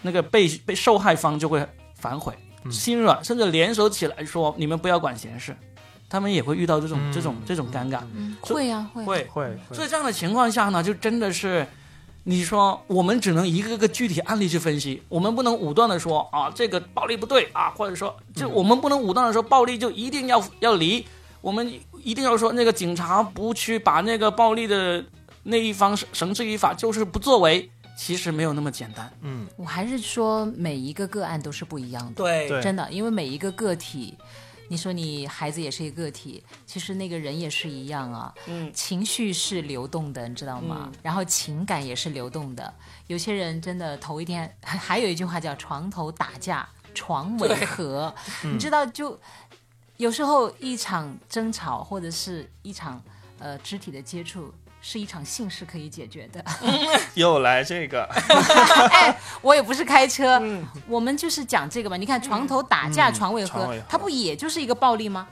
那个被受害方就会反悔、心软，甚至联手起来说你们不要管闲事，他们也会遇到这种尴尬。会。所以这样的情况下呢，就真的是你说我们只能一个个具体案例去分析，我们不能武断的说啊这个暴力不对啊，或者说就我们不能武断的说暴力就一定要离。我们一定要说，那个警察不去把那个暴力的那一方绳之以法，就是不作为。其实没有那么简单。我还是说每一个个案都是不一样的。对，真的，因为每一个个体，你说你孩子也是一个个体，其实那个人也是一样啊。情绪是流动的，你知道吗？然后情感也是流动的。有些人真的头一天，还有一句话叫"床头打架，床尾和"，你知道就。有时候一场争吵或者是一场肢体的接触，是一场幸事可以解决的。又来这个。哎，我也不是开车，我们就是讲这个嘛。你看床头打架床尾和，它不也就是一个暴力吗？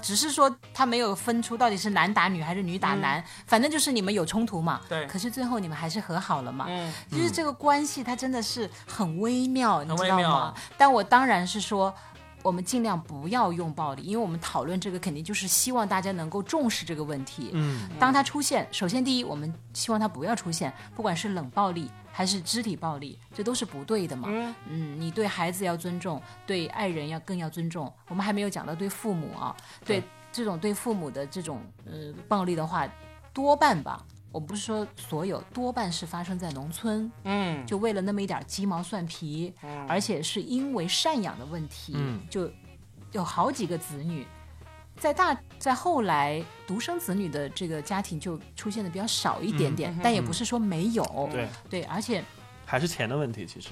只是说它没有分出到底是男打女还是女打男，反正就是你们有冲突嘛。对。可是最后你们还是和好了嘛。就是这个关系它真的是很微妙，你知道吗？但我当然是说，我们尽量不要用暴力，因为我们讨论这个肯定就是希望大家能够重视这个问题。当它出现，首先第一，我们希望它不要出现，不管是冷暴力还是肢体暴力，这都是不对的嘛。你对孩子要尊重，对爱人要更要尊重。我们还没有讲到对父母啊，对这种对父母的这种暴力的话，多半吧。我不是说所有，多半是发生在农村，就为了那么一点鸡毛蒜皮，而且是因为赡养的问题，就有好几个子女，在后来独生子女的这个家庭就出现的比较少一点点，但也不是说没有，对，而且还是钱的问题，其实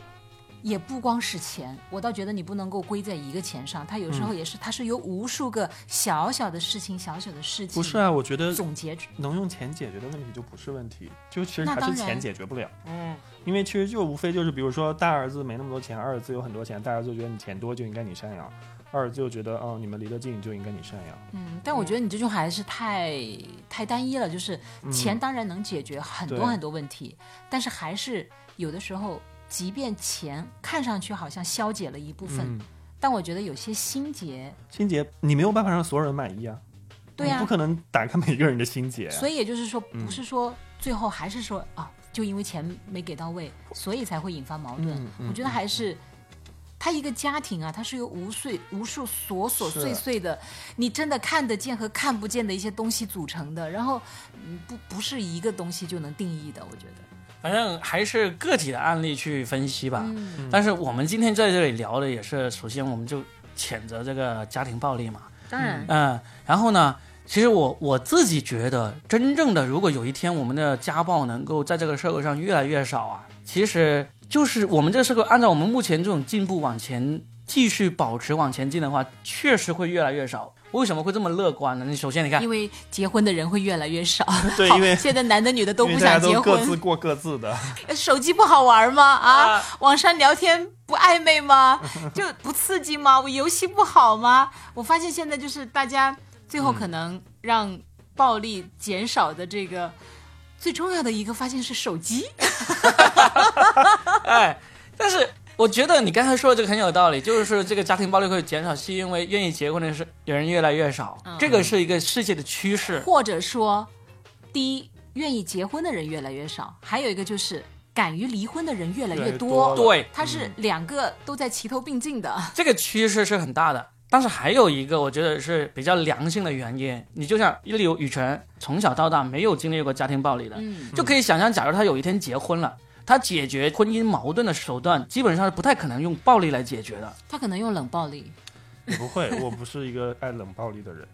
也不光是钱，我倒觉得你不能够归在一个钱上，它有时候也是，它是由无数个小小的事情、小小的事情。不是啊，我觉得总结能用钱解决的问题就不是问题，就其实还是钱解决不了。因为其实就无非就是，比如说大儿子没那么多钱，二儿子有很多钱，大儿子觉得你钱多就应该你赡养，二儿子就觉得你们离得近就应该你赡养。但我觉得你这句还是太单一了，就是钱当然能解决很多很多问题，但是还是有的时候。即便钱看上去好像消解了一部分，但我觉得有些心结你没有办法让所有人满意啊，对啊，你不可能打开每个人的心结，所以也就是说不是说，最后还是说就因为钱没给到位所以才会引发矛盾。我觉得还是他一个家庭啊，它是由无数琐碎的你真的看得见和看不见的一些东西组成的，然后不是一个东西就能定义的。我觉得反正还是个体的案例去分析吧，但是我们今天在这里聊的也是，首先我们就谴责这个家庭暴力嘛，当然，然后呢，其实我自己觉得，真正的如果有一天我们的家暴能够在这个社会上越来越少啊，其实就是我们这个社会按照我们目前这种进步往前继续保持往前进的话，确实会越来越少。为什么会这么乐观呢？你首先你看，因为结婚的人会越来越少，对，因为现在男的女的都不想结婚，各自过各自的。手机不好玩吗？网上聊天不暧昧吗？就不刺激吗？我游戏不好吗？我发现现在就是大家最后可能让暴力减少的这个最重要的一个发现是手机。哎，但是。我觉得你刚才说的这个很有道理，就是这个家庭暴力会减少，是因为愿意结婚的人越来越少，这个是一个世界的趋势。或者说，第一，愿意结婚的人越来越少，还有一个就是敢于离婚的人越来越多。对，它是两个都在齐头并进的。这个趋势是很大的，但是还有一个我觉得是比较良性的原因。你就像一流雨辰，从小到大没有经历过家庭暴力的，就可以想象，假如他有一天结婚了。他解决婚姻矛盾的手段基本上是不太可能用暴力来解决的，他可能用冷暴力。也不会，我不是一个爱冷暴力的人。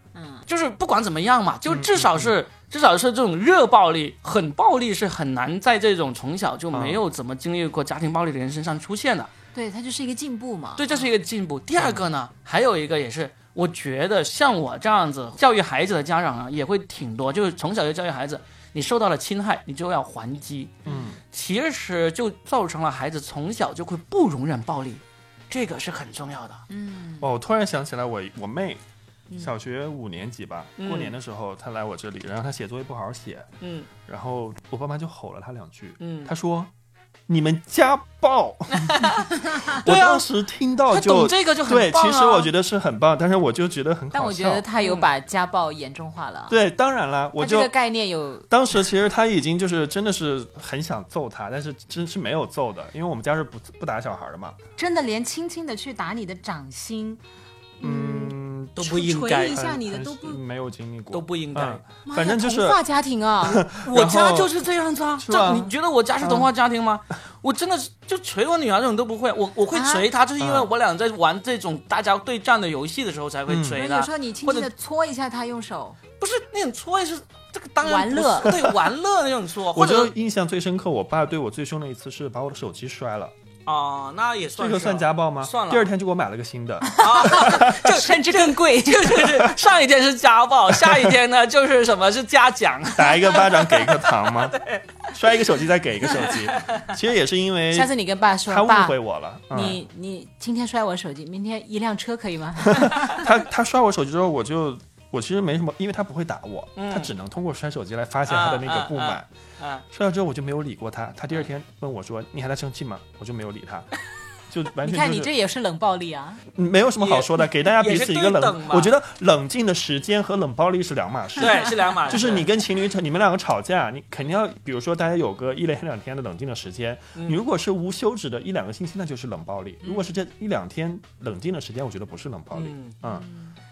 就是不管怎么样嘛，就至少是这种热暴力、很暴力是很难在这种从小就没有怎么经历过家庭暴力的人身上出现的。对，它就是一个进步嘛。对，这是一个进步。第二个呢，还有一个也是，我觉得像我这样子教育孩子的家长呢，也会挺多，就是从小就教育孩子。你受到了侵害你就要还击，其实就造成了孩子从小就会不容忍暴力，这个是很重要的。我突然想起来，我妹小学5年级吧，过年的时候她来我这里，然后她写作业不好好写，然后我爸妈就吼了她两句，她说你们家暴。我当时听到就、他懂这个就很棒、对，其实我觉得是很棒，但是我就觉得很好笑。但我觉得他有把家暴严重化了。对，当然了，我就这个概念有。当时其实他已经就是真的是很想揍他，但是真是没有揍的，因为我们家是不打小孩的嘛。真的连轻轻的去打你的掌心，都不应该，捶一下你的都不没有经历过，都不应该。反正就是童话家庭啊，我家就是这样子啊。这你觉得我家是童话家庭吗？我真的就捶我女儿这种都不会，我会捶她，就是因为我俩在玩这种大家对战的游戏的时候才会捶她。有时候你轻轻的搓一下她，用手不是那种搓，是这个当然玩乐，对玩乐那种搓。我就印象最深刻，我爸对我最凶的一次是把我的手机摔了。哦，那也算，这个算家暴吗？算了，第二天就给我买了个新的，啊，就甚至更贵，就是上一天是家暴，下一天呢就是什么是嘉奖，打一个巴掌给一个糖吗？对，摔一个手机再给一个手机，其实也是因为下次你跟爸说，他误会我了，你今天摔我手机，明天一辆车可以吗？他摔我手机之后，我其实没什么，因为他不会打我，他只能通过摔手机来发泄他的那个不满。摔了之后我就没有理过他，他第二天问我说你还在生气吗？我就没有理他，就完全、就是、你看你这也是冷暴力啊，没有什么好说的，给大家彼此一个冷，我觉得冷静的时间和冷暴力是两码事，对，是两码事，就是你跟情侣你们两个吵架，你肯定要比如说大家有个一两天的冷静的时间，你如果是无休止的一两个星期那就是冷暴力，如果是这一两天冷静的时间我觉得不是冷暴力。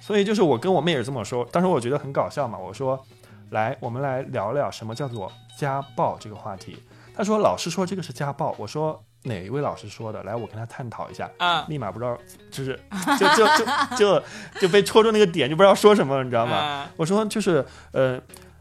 所以就是我跟我妹也这么说，当时我觉得很搞笑嘛，我说来我们来聊聊什么叫做家暴这个话题，他说老师说这个是家暴，我说哪一位老师说的，来我跟他探讨一下啊，立马不知道就是就被戳中那个点，就不知道说什么，你知道吗？我说就是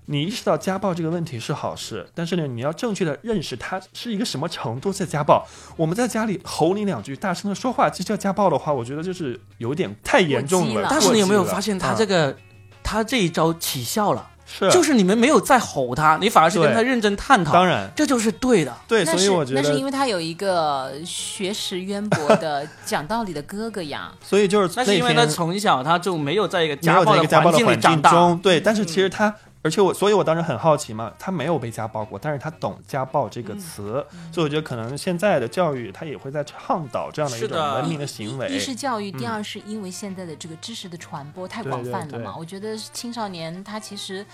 你意识到家暴这个问题是好事，但是呢，你要正确的认识它是一个什么程度在家暴。我们在家里吼你两句，大声的说话，这叫家暴的话，我觉得就是有点太严重了。但是你有没有发现他这个，他这一招起效了？是，就是你们没有在吼他，你反而是跟他认真探讨，当然这就是对的，对，所以我觉得那是因为他有一个学识渊博的讲道理的哥哥呀，所以就是那是因为他从小他就没有在一个家暴的环境里长大，对，但是其实他。而且所以我当时很好奇嘛，他没有被家暴过，但是他懂家暴这个词，所以我觉得可能现在的教育他也会在倡导这样的一种文明的行为。 一是教育，第二是因为现在的这个知识的传播太广泛了嘛，对对对，我觉得青少年他其实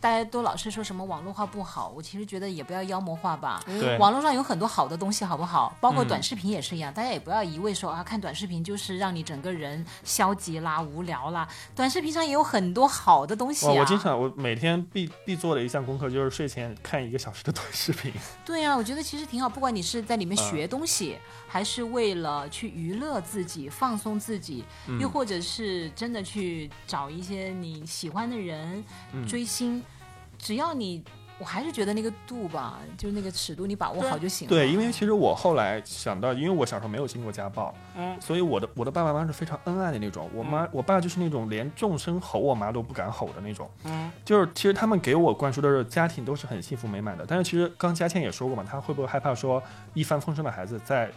大家都老是说什么网络化不好，我其实觉得也不要妖魔化吧，网络上有很多好的东西好不好，包括短视频也是一样，大家也不要一味说啊，看短视频就是让你整个人消极啦无聊啦，短视频上也有很多好的东西啊。我每天必做的一项功课就是睡前看1个小时的短视频，对啊，我觉得其实挺好，不管你是在里面学东西，还是为了去娱乐自己放松自己，又或者是真的去找一些你喜欢的人，追星，只要你，我还是觉得那个度吧，就是那个尺度你把握好就行了。对，因为其实我后来想到，因为我小时候没有经过家暴，所以我的爸爸妈妈是非常恩爱的那种，我爸就是那种连重声吼我妈都不敢吼的那种，就是其实他们给我灌输的家庭都是很幸福美满的，但是其实刚佳倩也说过嘛，他会不会害怕说一帆风顺的孩子在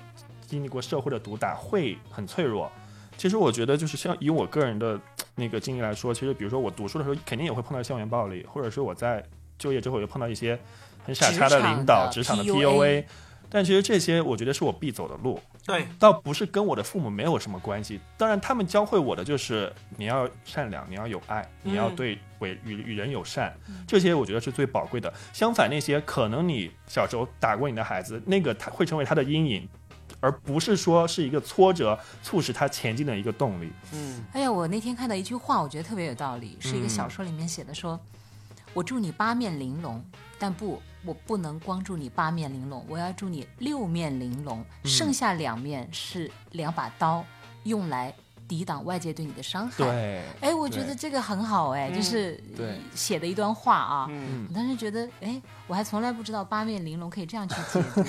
经历过社会的毒打会很脆弱。其实我觉得就是像以我个人的那个经历来说，其实比如说我读书的时候肯定也会碰到校园暴力，或者是我在就业之后也碰到一些很傻叉的领导，职场的 PUA， 但其实这些我觉得是我必走的路，对，倒不是跟我的父母没有什么关系，当然他们教会我的就是你要善良，你要有爱，你要对与人友善，这些我觉得是最宝贵的。相反那些可能你小时候打过你的孩子，那个他会成为他的阴影，而不是说是一个挫折促使他前进的一个动力。哎呀，我那天看到一句话我觉得特别有道理，是一个小说里面写的，说我祝你八面玲珑，但我不能光祝你八面玲珑，我要祝你6面玲珑，剩下2面是2把刀，用来抵挡外界对你的伤害。对，哎，我觉得这个很好，哎，就是写的一段话啊。我当时觉得，哎，我还从来不知道八面玲珑可以这样去解读，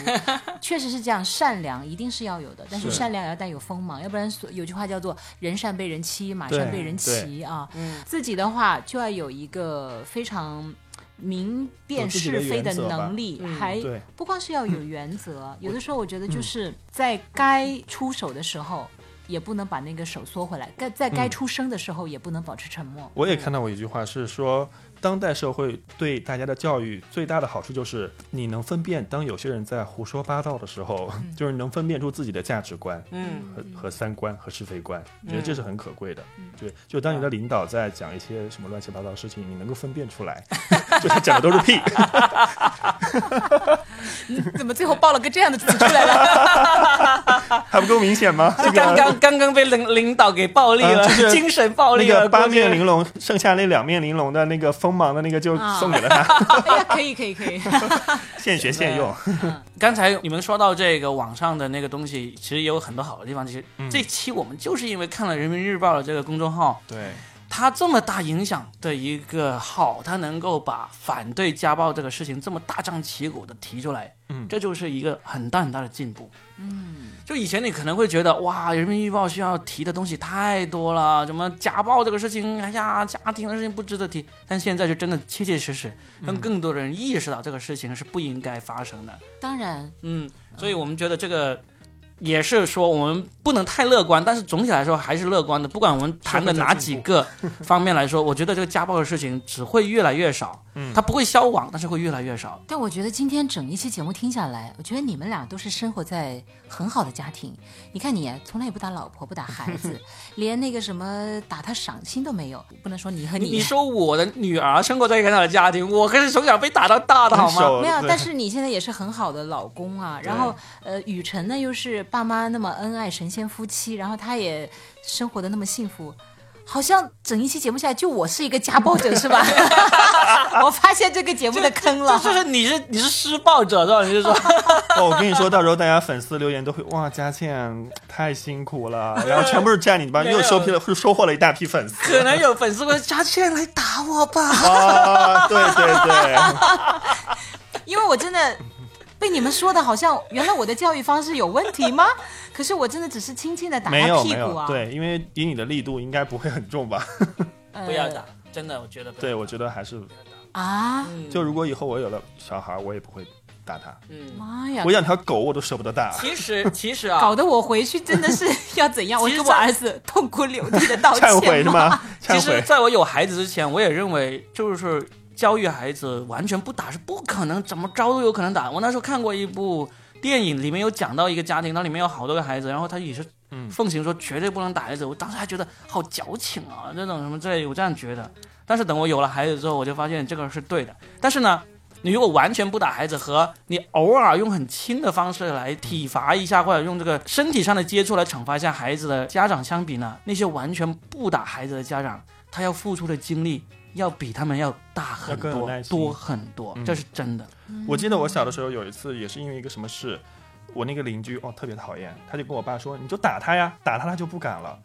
确实是这样，善良一定是要有的，但是善良也要带有锋芒，要不然有句话叫做“人善被人欺，马善被人骑”啊。自己的话就要有一个非常明辨是非的能力，还不光是要有原则，有的时候我觉得就是在该出手的时候，也不能把那个手缩回来，在该出声的时候也不能保持沉默。我也看到过一句话是说，当代社会对大家的教育最大的好处就是你能分辨，当有些人在胡说八道的时候，就是能分辨出自己的价值观和三观和是非观，我觉得这是很可贵的。对，就当你的领导在讲一些什么乱七八糟的事情，你能够分辨出来，就他讲的都是屁。你怎么最后报了个这样的词出来了？还不够明显吗？刚刚被领导给暴力了，就是精神暴力了。那个八面玲珑，剩下那2面玲珑的那个锋芒的那个就送给了他。哎呀，可以，现学现用。刚才你们说到这个网上的那个东西，其实也有很多好的地方。其实这期我们就是因为看了人民日报的这个公众号，对。他这么大影响的一个号，他能够把反对家暴这个事情这么大张旗鼓的提出来，嗯，这就是一个很大的进步。嗯，就以前你可能会觉得哇，人民日报需要提的东西太多了，什么家暴这个事情，哎呀，家庭的事情不值得提。但现在就真的切切实实让更多的人意识到这个事情是不应该发生的。当然，嗯，所以我们觉得这个。也是说我们不能太乐观，但是总体来说还是乐观的，不管我们谈的哪几个方面来说，我觉得这个家暴的事情只会越来越少，它不会消亡，但是会越来越少。但我觉得今天整一期节目听下来，我觉得你们俩都是生活在很好的家庭，你看你从来也不打老婆不打孩子连那个什么打他赏心都没有，不能说你和你说我的女儿生活在一个很好的家庭，我可是从小被打到大的好吗？没有，但是你现在也是很好的老公啊，然后雨辰呢又是爸妈那么恩爱神仙夫妻，然后他也生活的那么幸福，好像整一期节目下来就我是一个家暴者是吧我发现这个节目的坑了，就是你是施暴者是吧？你就说哦，我跟你说到时候大家粉丝留言都会哇，佳倩太辛苦了，然后全部是站你吧，又收获了一大批粉丝，可能有粉丝会佳倩来打我吧啊、哦，对对对因为我真的被你们说的好像原来我的教育方式有问题吗？可是我真的只是轻轻的打他屁股啊！对，因为以你的力度应该不会很重吧？不要打，真的，我觉得不要打。对，我觉得还是啊，就如果以后我有了小孩，我也不会打他。嗯，妈呀！我养条狗我都舍不得打。其实啊，搞得我回去真的是要怎样？我跟我儿子痛哭流涕的道歉忏悔是吗？其实在我有孩子之前，我也认为就是。教育孩子完全不打是不可能，怎么着都有可能打。我那时候看过一部电影，里面有讲到一个家庭，那里面有好多个孩子，然后他也是奉行说绝对不能打孩子。我当时还觉得好矫情啊，这种什么之类，我这样觉得。但是等我有了孩子之后，我就发现这个是对的。但是呢，你如果完全不打孩子和你偶尔用很轻的方式来体罚一下，或者用这个身体上的接触来惩罚一下孩子的家长相比呢，那些完全不打孩子的家长，他要付出的精力要比他们要大很多多很多，这是真的。我记得我小的时候有一次也是因为一个什么事，我那个邻居哦特别讨厌，他就跟我爸说你就打他呀，打他他就不敢了。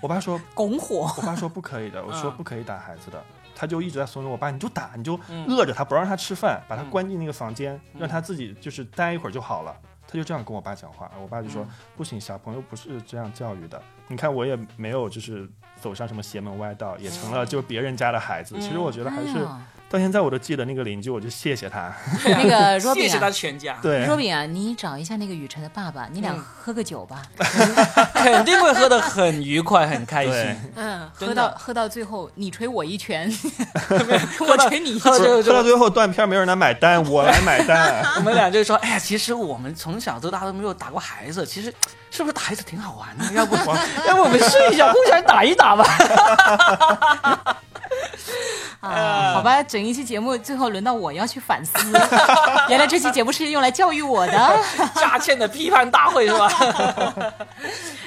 我爸说拱火，我爸说不可以的，我说不可以打孩子的，他就一直在怂恿我爸，你就打，你就饿着他不让他吃饭，把他关进那个房间，让他自己就是待一会儿就好了。他就这样跟我爸讲话，我爸就说不行，小朋友不是这样教育的，你看我也没有就是走上什么邪门歪道，也成了就别人家的孩子。其实我觉得还是到现在我都记得那个邻居，我就谢谢他那个 Robin 谢谢他全家。对 Robin 啊，你找一下那个雨辰的爸爸，你俩喝个酒吧肯定会喝得很愉快很开心。嗯，喝到最后你捶我一拳我捶你一拳，喝到最后断片，没有人来买单，我来买单我们俩就说哎呀，其实我们从小到大都没有打过孩子，其实是不是打孩子挺好玩的？要不我们试一下，互相打一打吧啊，好吧，整一期节目最后轮到我要去反思原来这期节目是用来教育我的佳倩的批判大会是吧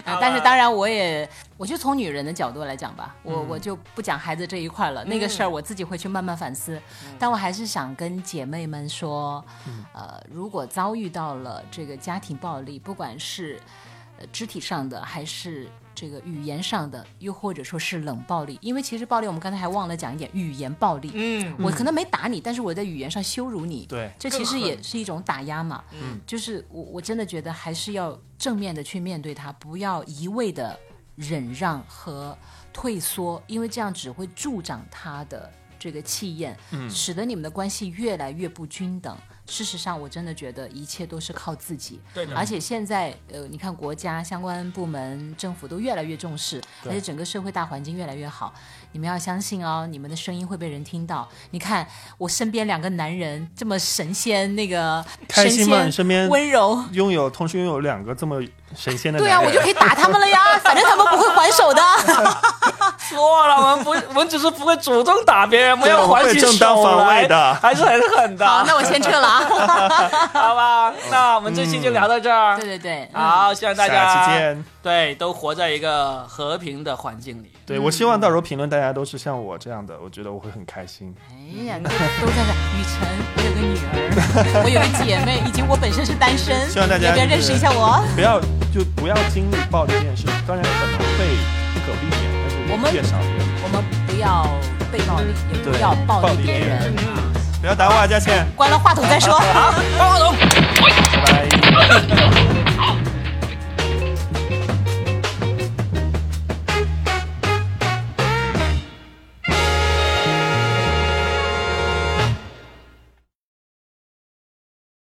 啊，但是当然我就从女人的角度来讲吧，我就不讲孩子这一块了，那个事儿我自己会去慢慢反思。但我还是想跟姐妹们说，如果遭遇到了这个家庭暴力，不管是肢体上的还是这个语言上的，又或者说是冷暴力，因为其实暴力我们刚才还忘了讲一点，语言暴力。我可能没打你，但是我在语言上羞辱你，对，这其实也是一种打压嘛。就是我真的觉得还是要正面的去面对它，不要一味的忍让和退缩，因为这样只会助长它的这个气焰，使得你们的关系越来越不均等。事实上我真的觉得一切都是靠自己，对的。而且现在你看国家相关部门政府都越来越重视，而且整个社会大环境越来越好，你们要相信哦，你们的声音会被人听到。你看我身边两个男人这么神仙，那个神仙开心吗？你身边温柔同时拥有两个这么神仙的男人，对啊，我就可以打他们了呀反正他们不会还手的说了，我们只是不会主动打别人，我们要还起手来的，还是很大。好，那我先撤了好吧，那我们这期就聊到这儿。对对对，好，希望大家下期见。对，都活在一个和平的环境里。对，我希望到时候评论大家都是像我这样的，我觉得我会很开心。哎呀，都在雨辰，我有个女儿，我有个姐妹，以及我本身是单身。希望大家要不要认识一下我？不要经历暴力这件事，当然可能会不可避免，但是越少越好。我们不要被暴力，也不要暴力别人。不要打我啊，佳倩！关了话筒再说。好，关话筒。拜拜。